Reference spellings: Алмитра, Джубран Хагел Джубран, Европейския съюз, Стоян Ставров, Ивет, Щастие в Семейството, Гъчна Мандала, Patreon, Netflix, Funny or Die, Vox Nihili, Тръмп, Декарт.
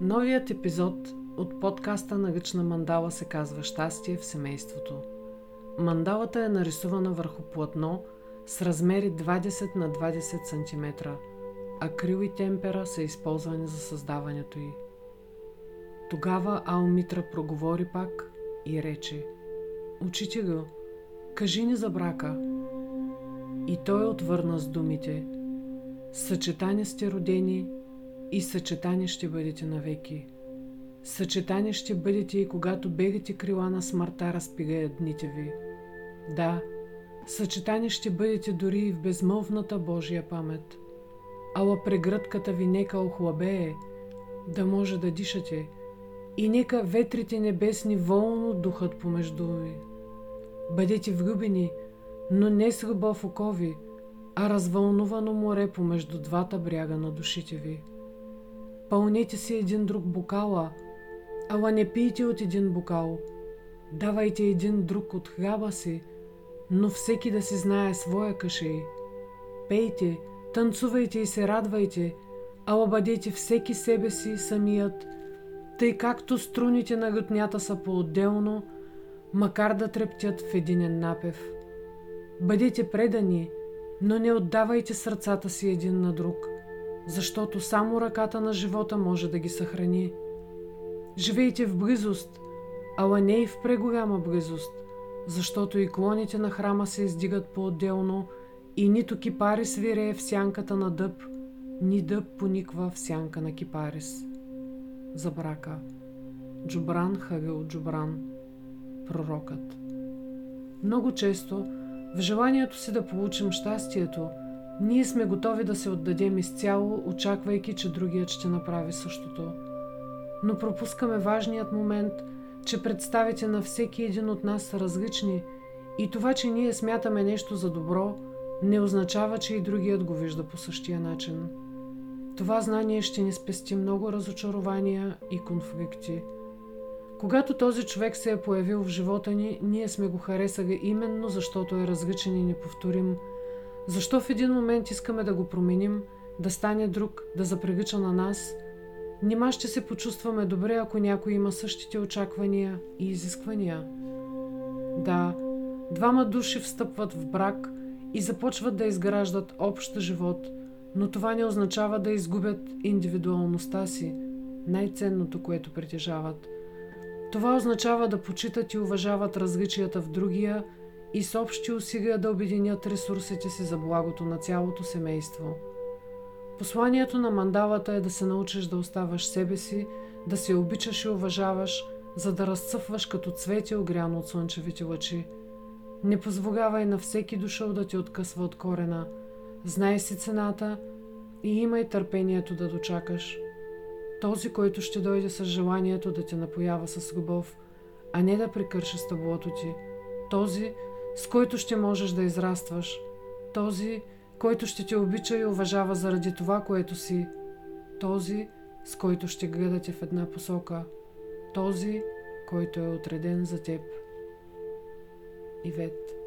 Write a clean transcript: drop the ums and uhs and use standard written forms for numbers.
Новият епизод от подкаста на Гъчна Мандала се казва «Щастие в семейството». Мандалата е нарисувана върху платно с размери 20 на 20 см. Акрил и темпера са използвани за създаването й. Тогава Алмитра проговори пак и рече: «Учите го, кажи ни за брака». И той отвърна с думите: «Съчетани сте родени и съчетани ще бъдете навеки. Съчетани ще бъдете и когато бегите крила на смъртта разпигаят дните ви. Да, съчетани ще бъдете дори и в безмълвната Божия памет. Ала прегръдката ви нека охлабее, да може да дишате, и нека ветрите небесни волно духат помежду ви. Бъдете влюбени, но не с любов окови, а развълнувано море помежду двата бряга на душите ви. Пълнете си един друг бокала, ала не пийте от един бокал. Давайте един друг от хляба си, но всеки да си знае своя кашей. Пейте, танцувайте и се радвайте, ала бъдете всеки себе си самият, тъй както струните на гътнята са по-отделно, макар да трептят в единен напев. Бъдете предани, но не отдавайте сърцата си един на друг, защото само ръката на живота може да ги съхрани. Живейте в близост, ала не и в преголяма близост, защото иклоните на храма се издигат по-отделно и нито кипарис вирее в сянката на дъб, ни дъб пониква в сянка на кипарис». За брака. Джубран Хагел Джубран, пророкът. Много често в желанието си да получим щастието, ние сме готови да се отдадем изцяло, очаквайки, че другият ще направи същото. Но пропускаме важният момент, че представите на всеки един от нас са различни и това, че ние смятаме нещо за добро, не означава, че и другият го вижда по същия начин. Това знание ще ни спести много разочарования и конфликти. Когато този човек се е появил в живота ни, ние сме го харесали именно защото е различен и неповторим. Защо в един момент искаме да го променим, да стане друг, да заприлича на нас? Нима ще се почувстваме добре, ако някой има същите очаквания и изисквания? Да, двама души встъпват в брак и започват да изграждат общ живот, но това не означава да изгубят индивидуалността си, най-ценното, което притежават. Това означава да почитат и уважават различията в другия и с общи усилия да обединят ресурсите си за благото на цялото семейство. Посланието на мандалата е да се научиш да оставаш себе си, да се обичаш и уважаваш, за да разцъфваш като цвете, огряно от слънчевите лъчи. Не позволявай на всеки дошъл да те откъсва от корена. Знай си цената и имай търпението да дочакаш. Този, който ще дойде с желанието да те напоява с любов, а не да прекърши стъблото ти. Този, с който ще можеш да израстваш. Този, който ще те обича и уважава заради това, което си. Този, с който ще гледате в една посока. Този, който е отреден за теб. Ивет.